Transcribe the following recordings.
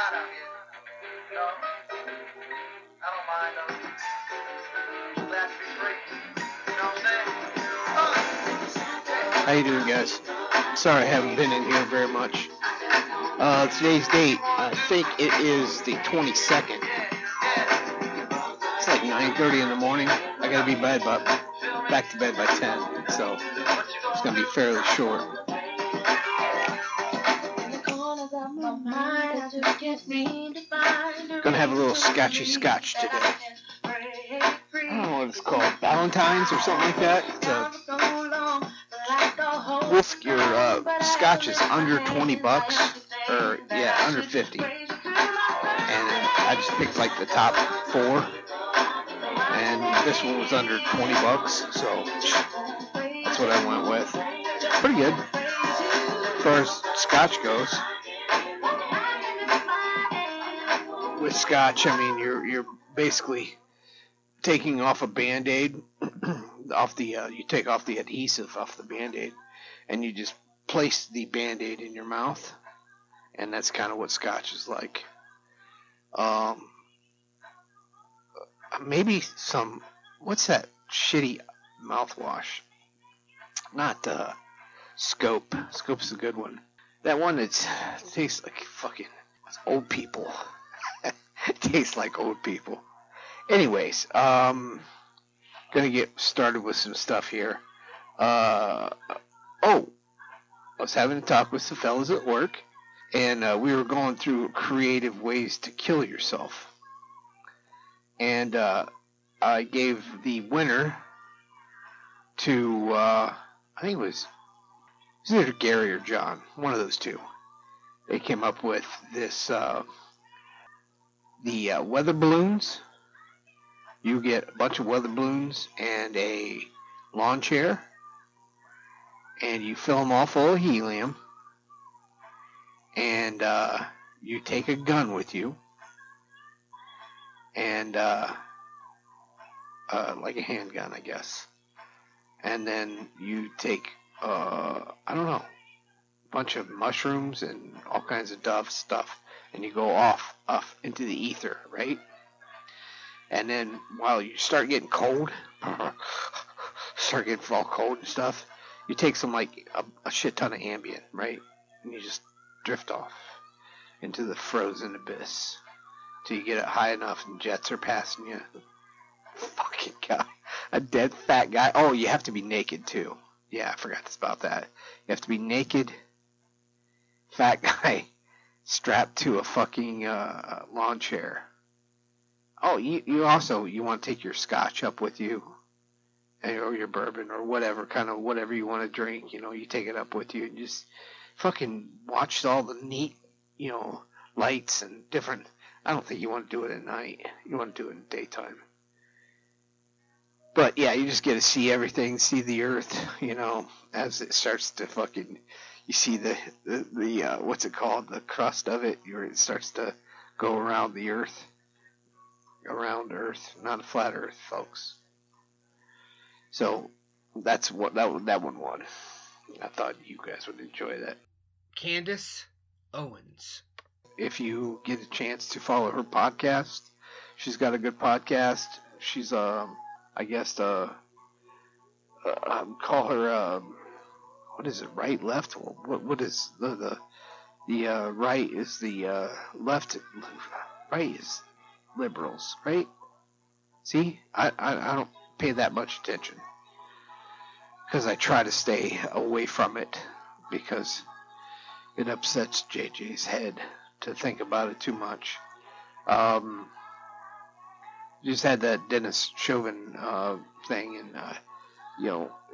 hot out here. You know, I don't mind though. Glad to be free. You know what I'm saying? How you doing, guys? Sorry I haven't been in here very much. Today's date, I think it is the 22nd. It's like 9:30 in the morning. I gotta be back to bed by 10, so it's gonna be fairly short. Gonna have a little scotchy scotch today. I don't know what it's called, Valentine's or something like that. It's a whisk. Your scotch is under $20, or yeah, under 50. And I just picked like the top four, and this one was under $20, so that's what I went with. Pretty good as far as scotch goes. With scotch, I mean, you're basically taking off a Band-Aid, you take off the adhesive off the Band-Aid, and you just place the Band-Aid in your mouth, and that's kind of what scotch is like. Maybe some, what's that shitty mouthwash? Not Scope. Scope's a good one. That one that tastes like fucking old people. Tastes like old people. Anyways, gonna get started with some stuff here. I was having a talk with some fellas at work, and we were going through creative ways to kill yourself. And I gave the winner to, I think it was either Gary or John, one of those two. They came up with this, the weather balloons. You get a bunch of weather balloons and a lawn chair, and you fill them all full of helium, and you take a gun with you, and like a handgun, I guess, and then you take a bunch of mushrooms and all kinds of dove stuff, and you go off into the ether, right? And then while you start getting cold, start getting fall cold and stuff, you take some, like, a shit ton of Ambien, right? And you just drift off into the frozen abyss till you get it high enough and jets are passing you. Fucking guy. A dead fat guy. Oh, you have to be naked, too. Yeah, I forgot about that. You have to be naked, fat guy, strapped to a fucking lawn chair. Oh, you want to take your scotch up with you, or your bourbon, or whatever you want to drink. You know, you take it up with you and just fucking watch all the neat, lights and different. I don't think you want to do it at night. You want to do it in the daytime. But yeah, you just get to see everything, see the earth, as it starts to fucking. You see the what's it called, the crust of it, where it starts to go around the earth. Around earth, not a flat earth, folks. So that's what that one won. I thought you guys would enjoy that. Candace Owens. If you get a chance to follow her podcast, she's got a good podcast. She's call her what is it? Right, left? What is the right is the left? Right is liberals, right? See, I don't pay that much attention because I try to stay away from it because it upsets JJ's head to think about it too much. Just had that Dennis Chauvin thing, and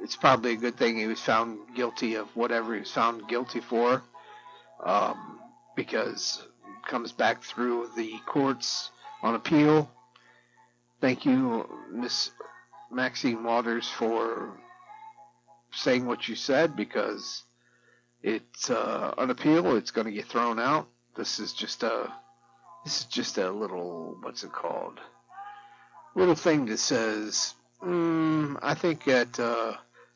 it's probably a good thing he was found guilty of whatever he was found guilty for, because it comes back through the courts on appeal. Thank you, Miss Maxine Waters, for saying what you said, because it's on appeal. It's going to get thrown out. This is just a little, what's it called? Little thing that says, I think that,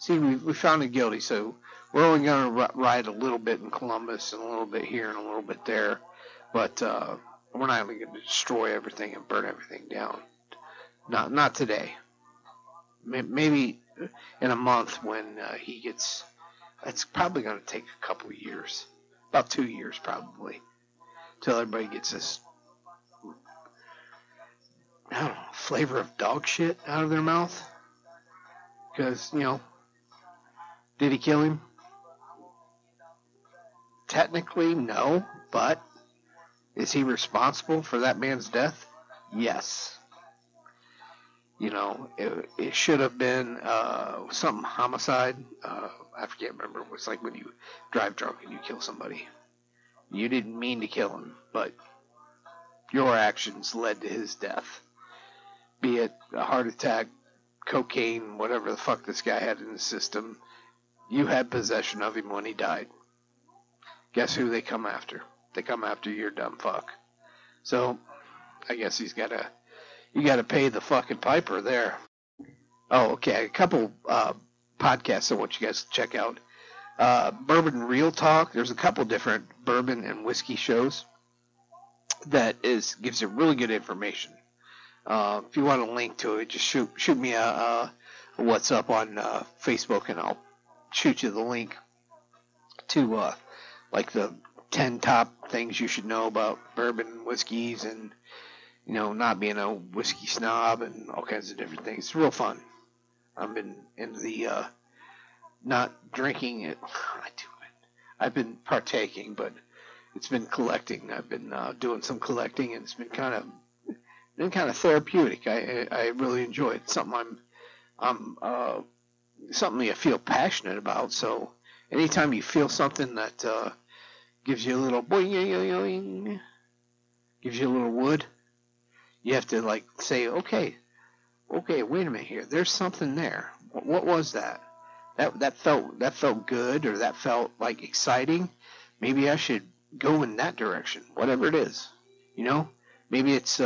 we found him guilty, so we're only going to ride a little bit in Columbus and a little bit here and a little bit there. But we're not going to destroy everything and burn everything down. Not today. Maybe in a month when he gets... It's probably going to take a couple of years. About 2 years, probably. Till everybody gets this... I don't know, flavor of dog shit out of their mouth. Because, you know... Did he kill him? Technically, no. But... Is he responsible for that man's death? Yes. You know, it should have been something homicide. I can't remember. It was like when you drive drunk and you kill somebody. You didn't mean to kill him, but your actions led to his death. Be it a heart attack, cocaine, whatever the fuck this guy had in his system, you had possession of him when he died. Guess who they come after? They come after your dumb fuck. So, I guess you gotta pay the fucking piper there. Oh, okay, a couple podcasts I want you guys to check out. Bourbon Real Talk, there's a couple different bourbon and whiskey shows that gives you really good information. If you want a link to it, just shoot me a what's up on Facebook and I'll shoot you the link to like the 10 top things you should know about bourbon whiskeys and, you know, not being a whiskey snob and all kinds of different things. It's real fun. I've been into the not drinking it. I've been partaking, but it's been collecting. I've been doing some collecting, and it's been kind of therapeutic. I really enjoy it. It's something something you feel passionate about. So anytime you feel something that gives you a little boing, gives you a little wood, you have to like say, okay, wait a minute here. There's something there. What was that? That felt good, or that felt like exciting. Maybe I should go in that direction. Whatever it is, you know. Maybe it's you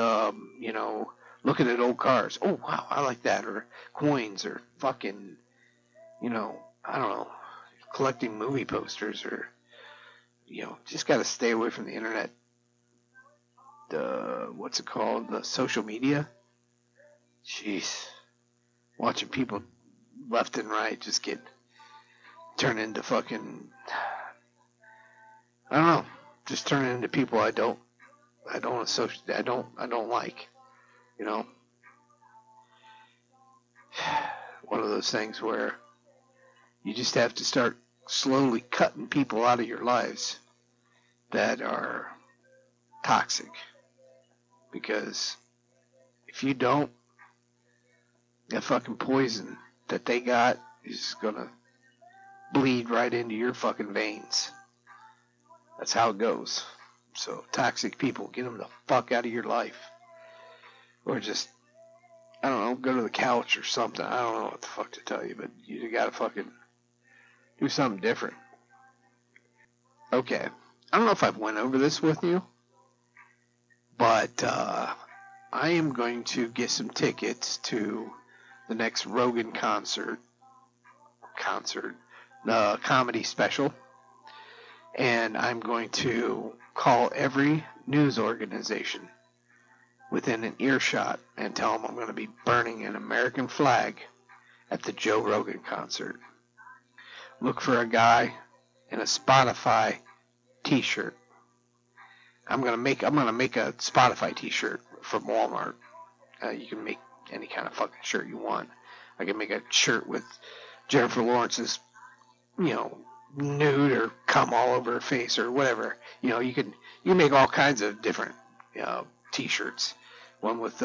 know, looking at old cars. Oh wow, I like that. Or coins, or fucking, you know, I don't know, collecting movie posters, or you know, just gotta stay away from the internet. What's it called? The social media? Jeez. Watching people left and right just get turned into fucking... I don't know. Just turn into people I don't associate... I don't like. You know? One of those things where you just have to start slowly cutting people out of your lives that are toxic, because if you don't, that fucking poison that they got is gonna bleed right into your fucking veins. That's how it goes. So toxic people, get them the fuck out of your life, or just, I don't know, go to the couch or something. I don't know what the fuck to tell you, but you gotta fucking do something different. Okay, I don't know if I've went over this with you, but I am going to get some tickets to the next Rogan concert, the comedy special, and I'm going to call every news organization within an earshot and tell them I'm going to be burning an American flag at the Joe Rogan concert. Look for a guy in a Spotify t-shirt. I'm gonna make a Spotify t-shirt from Walmart. You can make any kind of fucking shirt you want. I can make a shirt with Jennifer Lawrence's, you know, nude or cum all over her face or whatever. You know, you can make all kinds of different t-shirts. One with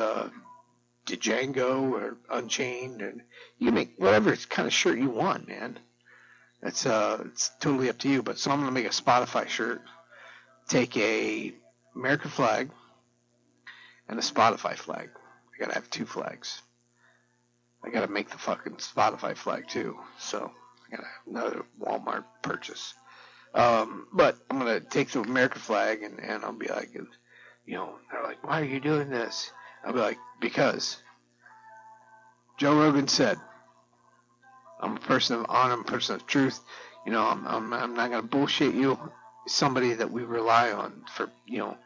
Django or Unchained, and you can make whatever kind of shirt you want, man. That's it's totally up to you. But so I'm gonna make a Spotify shirt. Take a American flag and a Spotify flag. I gotta have two flags. I gotta make the fucking Spotify flag too. So I gotta have another Walmart purchase. But I'm gonna take the American flag and I'll be like, you know, they're like, why are you doing this? I'll be like, because Joe Rogan said, I'm a person of honor, I'm a person of truth. You know, I'm not gonna bullshit you. Somebody that we rely on for, you know,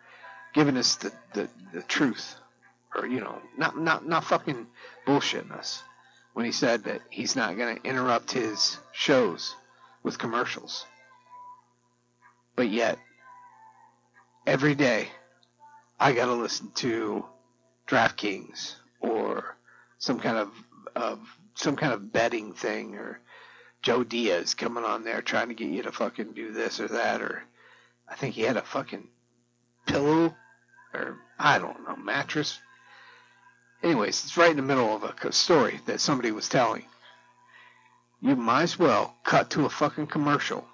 giving us the truth, or, you know, not fucking bullshitting us when he said that he's not going to interrupt his shows with commercials. But yet, every day, I got to listen to DraftKings or some kind of betting thing, or Joe Diaz coming on there trying to get you to fucking do this or that, or I think he had a fucking pillow or, I don't know, mattress. Anyways, it's right in the middle of a story that somebody was telling. You might as well cut to a fucking commercial.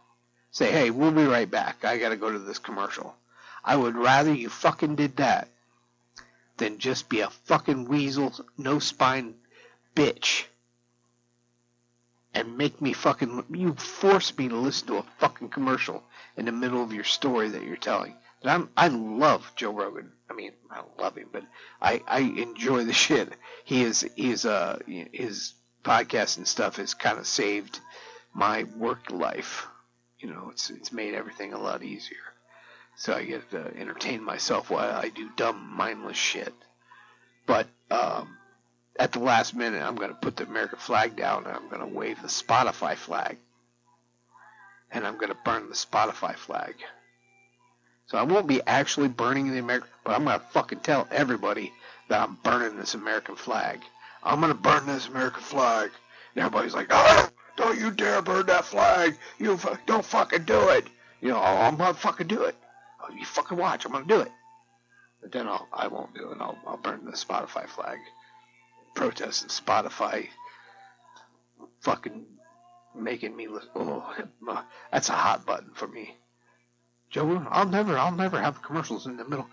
Say, hey, we'll be right back. I gotta go to this commercial. I would rather you fucking did that than just be a fucking weasel, no-spine bitch. And make me fucking... You force me to listen to a fucking commercial in the middle of your story that you're telling. And I love Joe Rogan. I mean, I love him, but I enjoy the shit. His podcast and stuff has kind of saved my work life. You know, it's made everything a lot easier. So I get to entertain myself while I do dumb, mindless shit. But at the last minute, I'm going to put the American flag down, and I'm going to wave the Spotify flag. And I'm going to burn the Spotify flag. So I won't be actually burning the American, but I'm going to fucking tell everybody that I'm burning this American flag. I'm going to burn this American flag. And everybody's like, oh, don't you dare burn that flag. You don't fucking do it. You know, oh, I'm going to fucking do it. You fucking watch, I'm going to do it. But then I won't do it. I'll burn the Spotify flag. Protest and Spotify fucking making me listen. Oh, that's a hot button for me. Joe, I'll never have commercials in the middle.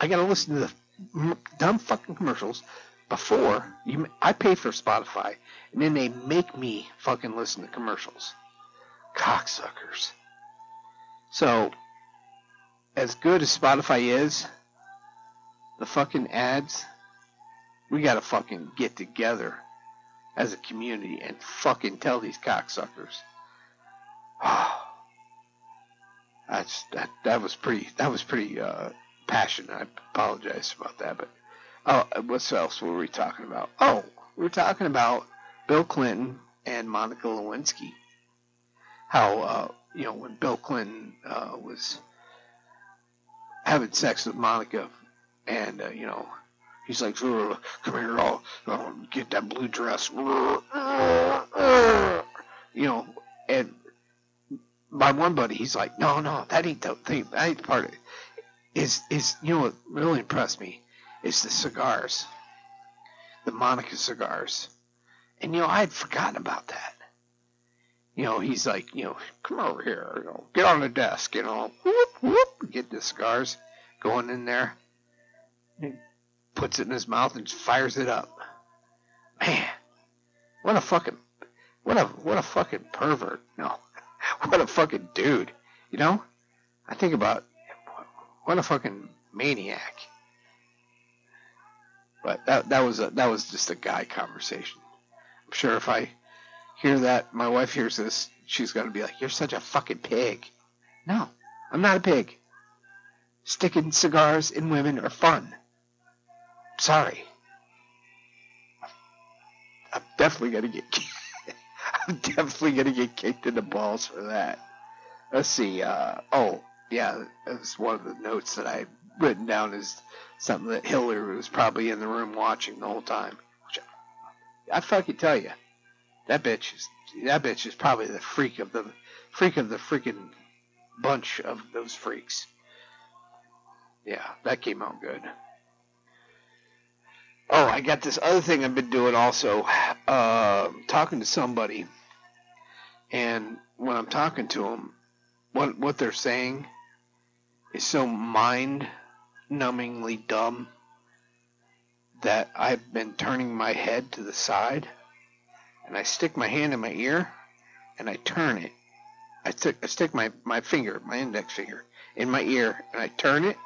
I got to listen to the dumb fucking commercials before. I pay for Spotify, and then they make me fucking listen to commercials. Cocksuckers. So... as good as Spotify is, the fucking ads, we gotta fucking get together as a community and fucking tell these cocksuckers. Oh, that was pretty passionate. I apologize about that, but what else were we talking about? Oh, we were talking about Bill Clinton and Monica Lewinsky. How you know, when Bill Clinton was having sex with Monica, and, you know, he's like, come here, I'll get that blue dress, you know, and my one buddy, he's like, no, that ain't the thing, that ain't part of it. You know what really impressed me, is the cigars, the Monica cigars, and, you know, I had forgotten about that. You know, he's like, you know, come over here, you know, get on the desk, you know, whoop, get the cigars going in there. He puts it in his mouth and fires it up. Man, what a fucking pervert. No, what a fucking dude, you know? I think about, what a fucking maniac. But that was just a guy conversation. I'm sure if I... hear that, my wife hears this, she's going to be like, you're such a fucking pig. No, I'm not a pig. Sticking cigars in women are fun. Sorry. I'm definitely going to get kicked. I'm definitely going to get kicked in the balls for that. Let's see. Oh, yeah, that's one of the notes that I've written down, is something that Hillary was probably in the room watching the whole time. Which I fucking tell you. That bitch is probably the freak of the freaking bunch of those freaks. Yeah, that came out good. Oh, I got this other thing I've been doing also. Talking to somebody, and when I'm talking to them, what they're saying is so mind-numbingly dumb that I've been turning my head to the side. And I stick my hand in my ear, and I turn it. I stick my finger, my index finger, in my ear, and I turn it.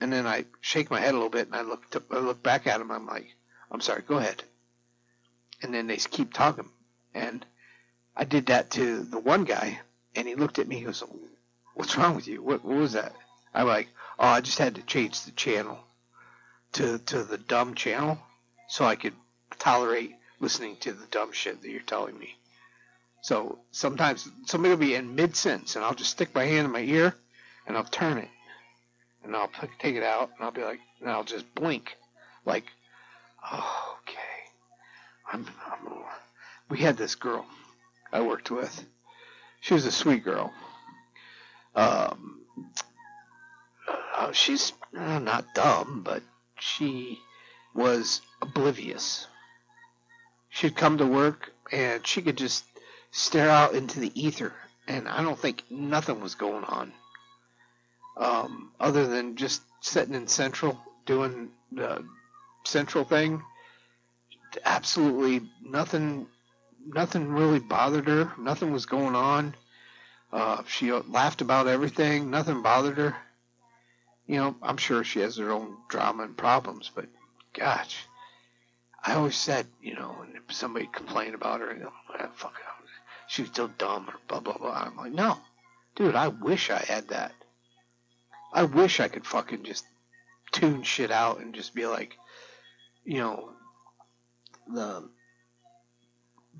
And then I shake my head a little bit, and I look back at them. I'm like, I'm sorry, go ahead. And then they keep talking. And I did that to the one guy, and he looked at me. He goes, what's wrong with you? What was that? I'm like, oh, I just had to change the channel to the dumb channel so I could tolerate listening to the dumb shit that you're telling me. So sometimes somebody will be in mid-sentence, and I'll just stick my hand in my ear, and I'll turn it, and I'll take it out, and I'll be like, and I'll just blink, like, oh, okay, I'm we had this girl I worked with. She was a sweet girl. She's not dumb, but she was oblivious. She'd come to work, and she could just stare out into the ether, and I don't think nothing was going on, other than just sitting in Central, doing the Central thing. Absolutely nothing really bothered her. Nothing was going on. She laughed about everything. Nothing bothered her. You know, I'm sure she has her own drama and problems, but gosh, I always said, you know, when somebody complained about her, you know, fuck, she was so dumb or blah, blah, blah. I'm like, no, dude, I wish I had that. I wish I could fucking just tune shit out and just be like, you know, the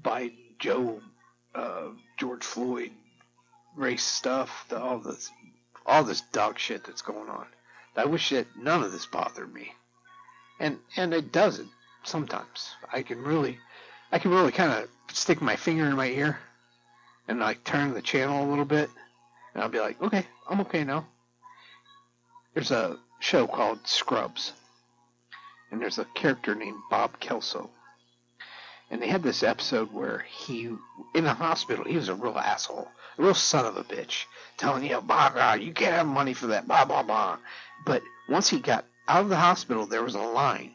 Biden, Joe, George Floyd race stuff, all this dog shit that's going on. I wish that none of this bothered me, and it doesn't. Sometimes I can really kind of stick my finger in my ear, and like turn the channel a little bit, and I'll be like, okay, I'm okay now. There's a show called Scrubs, and there's a character named Bob Kelso, and they had this episode where he, in the hospital, he was a real asshole. A real son of a bitch, telling you, blah, blah, you can't have money for that, blah, blah, blah. But once he got out of the hospital, there was a line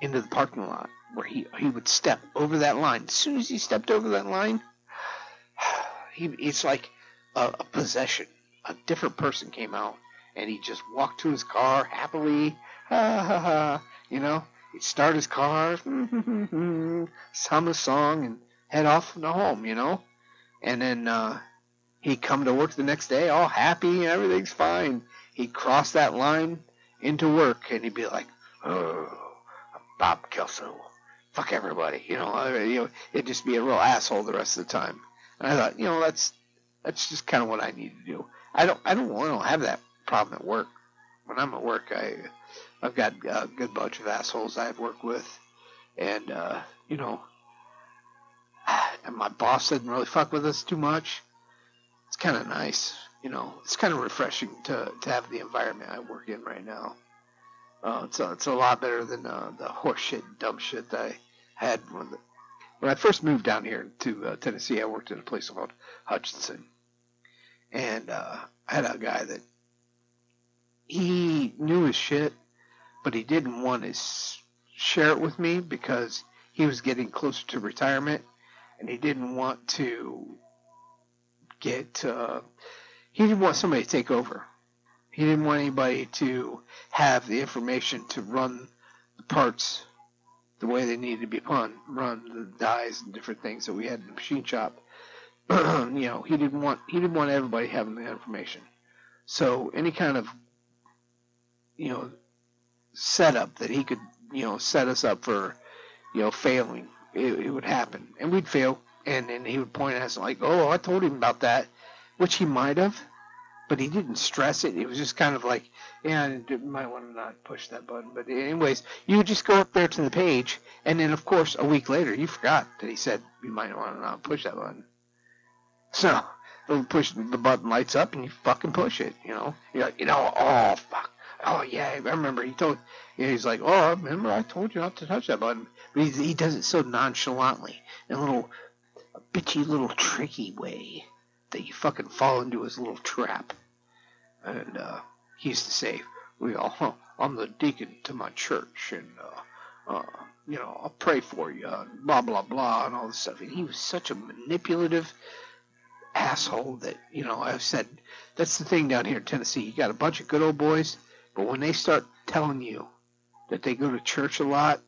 into the parking lot where he would step over that line. As soon as he stepped over that line, it's like a possession. A different person came out, and he just walked to his car happily, ha, ha, ha, you know. He'd start his car, hum a song, and head off to home, you know. And then he'd come to work the next day all happy and everything's fine. He'd cross that line into work and he'd be like, oh, I'm Bob Kelso. Fuck everybody. You know, it'd just be a real asshole the rest of the time. And I thought, you know, that's just kind of what I need to do. I don't have that problem at work. When I'm at work, I've got a good bunch of assholes I've worked with. And, you know, and my boss didn't really fuck with us too much. It's kind of nice, you know. It's kind of refreshing to have the environment I work in right now. It's a lot better than the horse shit and dumb shit that I had when I first moved down here to Tennessee. I worked at a place called Hutchinson. And I had a guy that he knew his shit, but he didn't want to share it with me because he was getting closer to retirement. And he didn't want to get, he didn't want somebody to take over. He didn't want anybody to have the information to run the parts the way they needed to be run, the dies and different things that we had in the machine shop. You know, he didn't want everybody having the information. So any kind of, you know, setup that he could, you know, set us up for, you know, failing. It would happen, and we'd fail, and then he would point at us like, oh, I told him about that, which he might have, but he didn't stress it. It was just kind of like, yeah, I might want to not push that button. But anyways, you would just go up there to the page, and then, of course, a week later, you forgot that he said you might want to not push that button. So the button lights up, and you fucking push it, you know. You're like, you know, oh, fuck. Oh, yeah, I remember he told, you know, he's like, oh, I remember I told you not to touch that button. But he does it so nonchalantly, in a bitchy little tricky way that you fucking fall into his little trap. And he used to say, well, I'm the deacon to my church, and, you know, I'll pray for you, and blah, blah, blah, and all this stuff. And he was such a manipulative asshole that, you know, I've said, that's the thing down here in Tennessee. You got a bunch of good old boys. But when they start telling you that they go to church a lot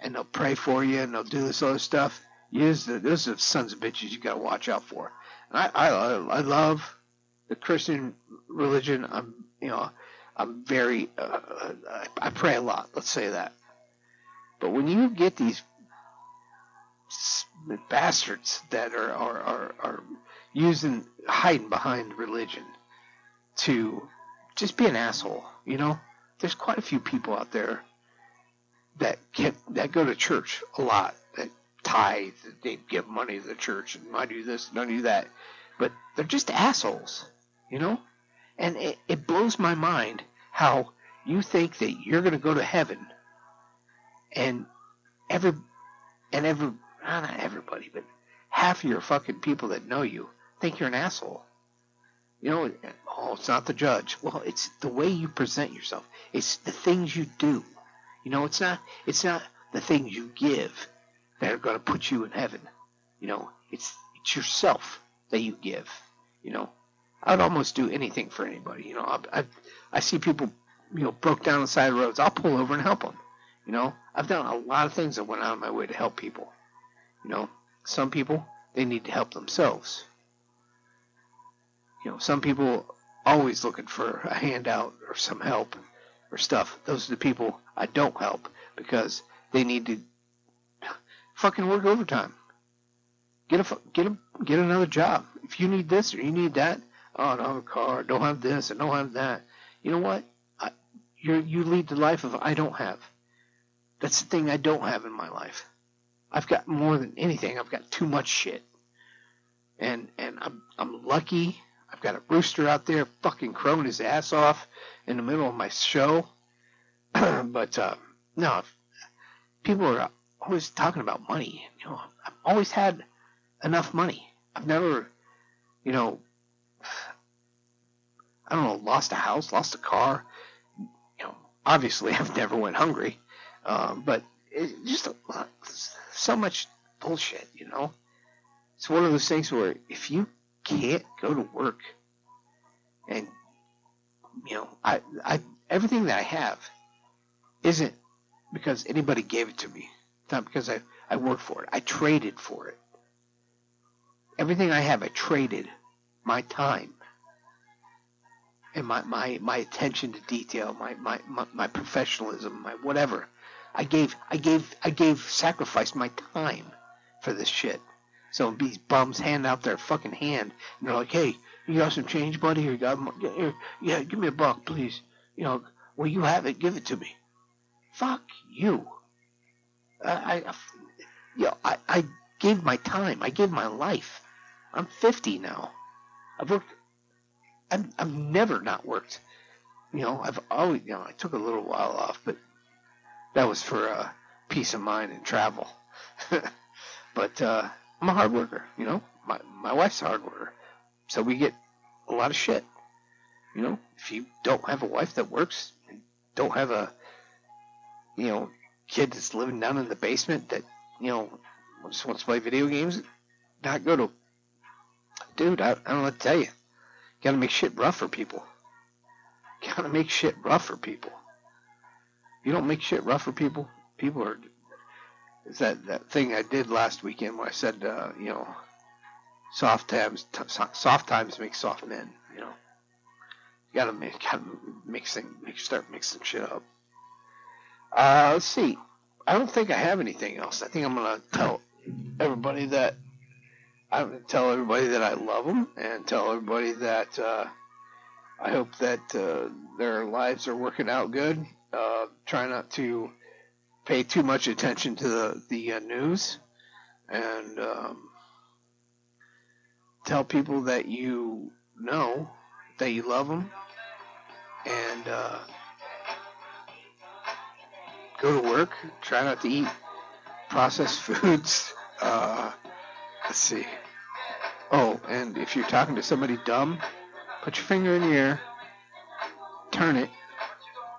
and they'll pray for you and they'll do this other stuff, those are the sons of bitches you got to watch out for. And I love the Christian religion, I'm very I pray a lot. Let's say that. But when you get these bastards that are using, hiding behind religion to just be an asshole, you know, there's quite a few people out there that go to church a lot, that tithe, that they give money to the church, and I do this and I do that, but they're just assholes, you know. And it blows my mind how you think that you're going to go to heaven, and not everybody, but half of your fucking people that know you think you're an asshole. You know, oh, it's not the judge. Well, it's the way you present yourself. It's the things you do. You know, it's not the things you give that are going to put you in heaven. You know, it's yourself that you give. You know, I'd almost do anything for anybody. You know, I see people, you know, broke down on the side of the roads. I'll pull over and help them. You know, I've done a lot of things that went out of my way to help people. You know, some people, they need to help themselves. You know, some people always looking for a handout or some help or stuff. Those are the people I don't help because they need to fucking work overtime. Get another job. If you need this or you need that, oh, I don't have a car, I don't have this, I don't have that. You know what? You lead the life of I don't have. That's the thing I don't have in my life. I've got more than anything. I've got too much shit. And I'm lucky. I've got a rooster out there fucking crowing his ass off in the middle of my show. But no, people are always talking about money. You know, I've always had enough money. I've never, you know, I don't know, lost a house, lost a car. You know, obviously I've never went hungry. But it's just so much bullshit, you know. It's one of those things where if you can't go to work, and you know, I everything that I have isn't because anybody gave it to me. It's not because I worked for it. I traded for it. Everything I have, I traded my time and my attention to detail, my professionalism, my whatever. I sacrificed my time for this shit. So these bums hand out their fucking hand, and they're like, "Hey, you got some change, buddy? Or you got yeah, give me a buck, please. You know, well, you have it, give it to me." Fuck you. I gave my time. I gave my life. I'm 50 now. I've worked. I've never not worked. You know, I've always. You know, I took a little while off, but that was for peace of mind and travel. But I'm a hard worker, you know. My wife's a hard worker, so we get a lot of shit. You know, if you don't have a wife that works, and don't have a, you know, kid that's living down in the basement that, you know, just wants to play video games, not go to. Dude, I don't know what to tell you. Got to make shit rough for people. Got to make shit rough for people. You don't make shit rough for people. People are. It's that thing I did last weekend where I said, you know, soft times make soft men. You know, you gotta start mixing shit up. Let's see. I don't think I have anything else. I think I'm gonna tell everybody that I love them, and tell everybody that I hope that their lives are working out good. Try not to pay too much attention to the news, and tell people that you know that you love them, and go to work. Try not to eat processed foods. Let's see. Oh, and if you're talking to somebody dumb, put your finger in the air, turn it,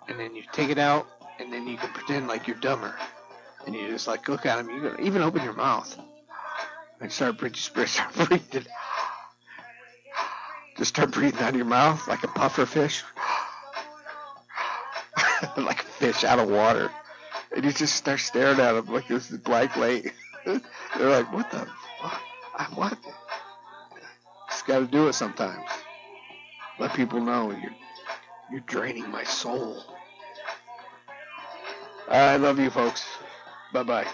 and then you take it out. And then you can pretend like you're dumber, and you just like look at them. You can even open your mouth and start breathing. Just start breathing out of your mouth like a puffer fish, like a fish out of water, and you just start staring at them like this is black light. They're like, "What the fuck? What?" Just got to do it sometimes. Let people know you're draining my soul. I love you, folks. Bye-bye.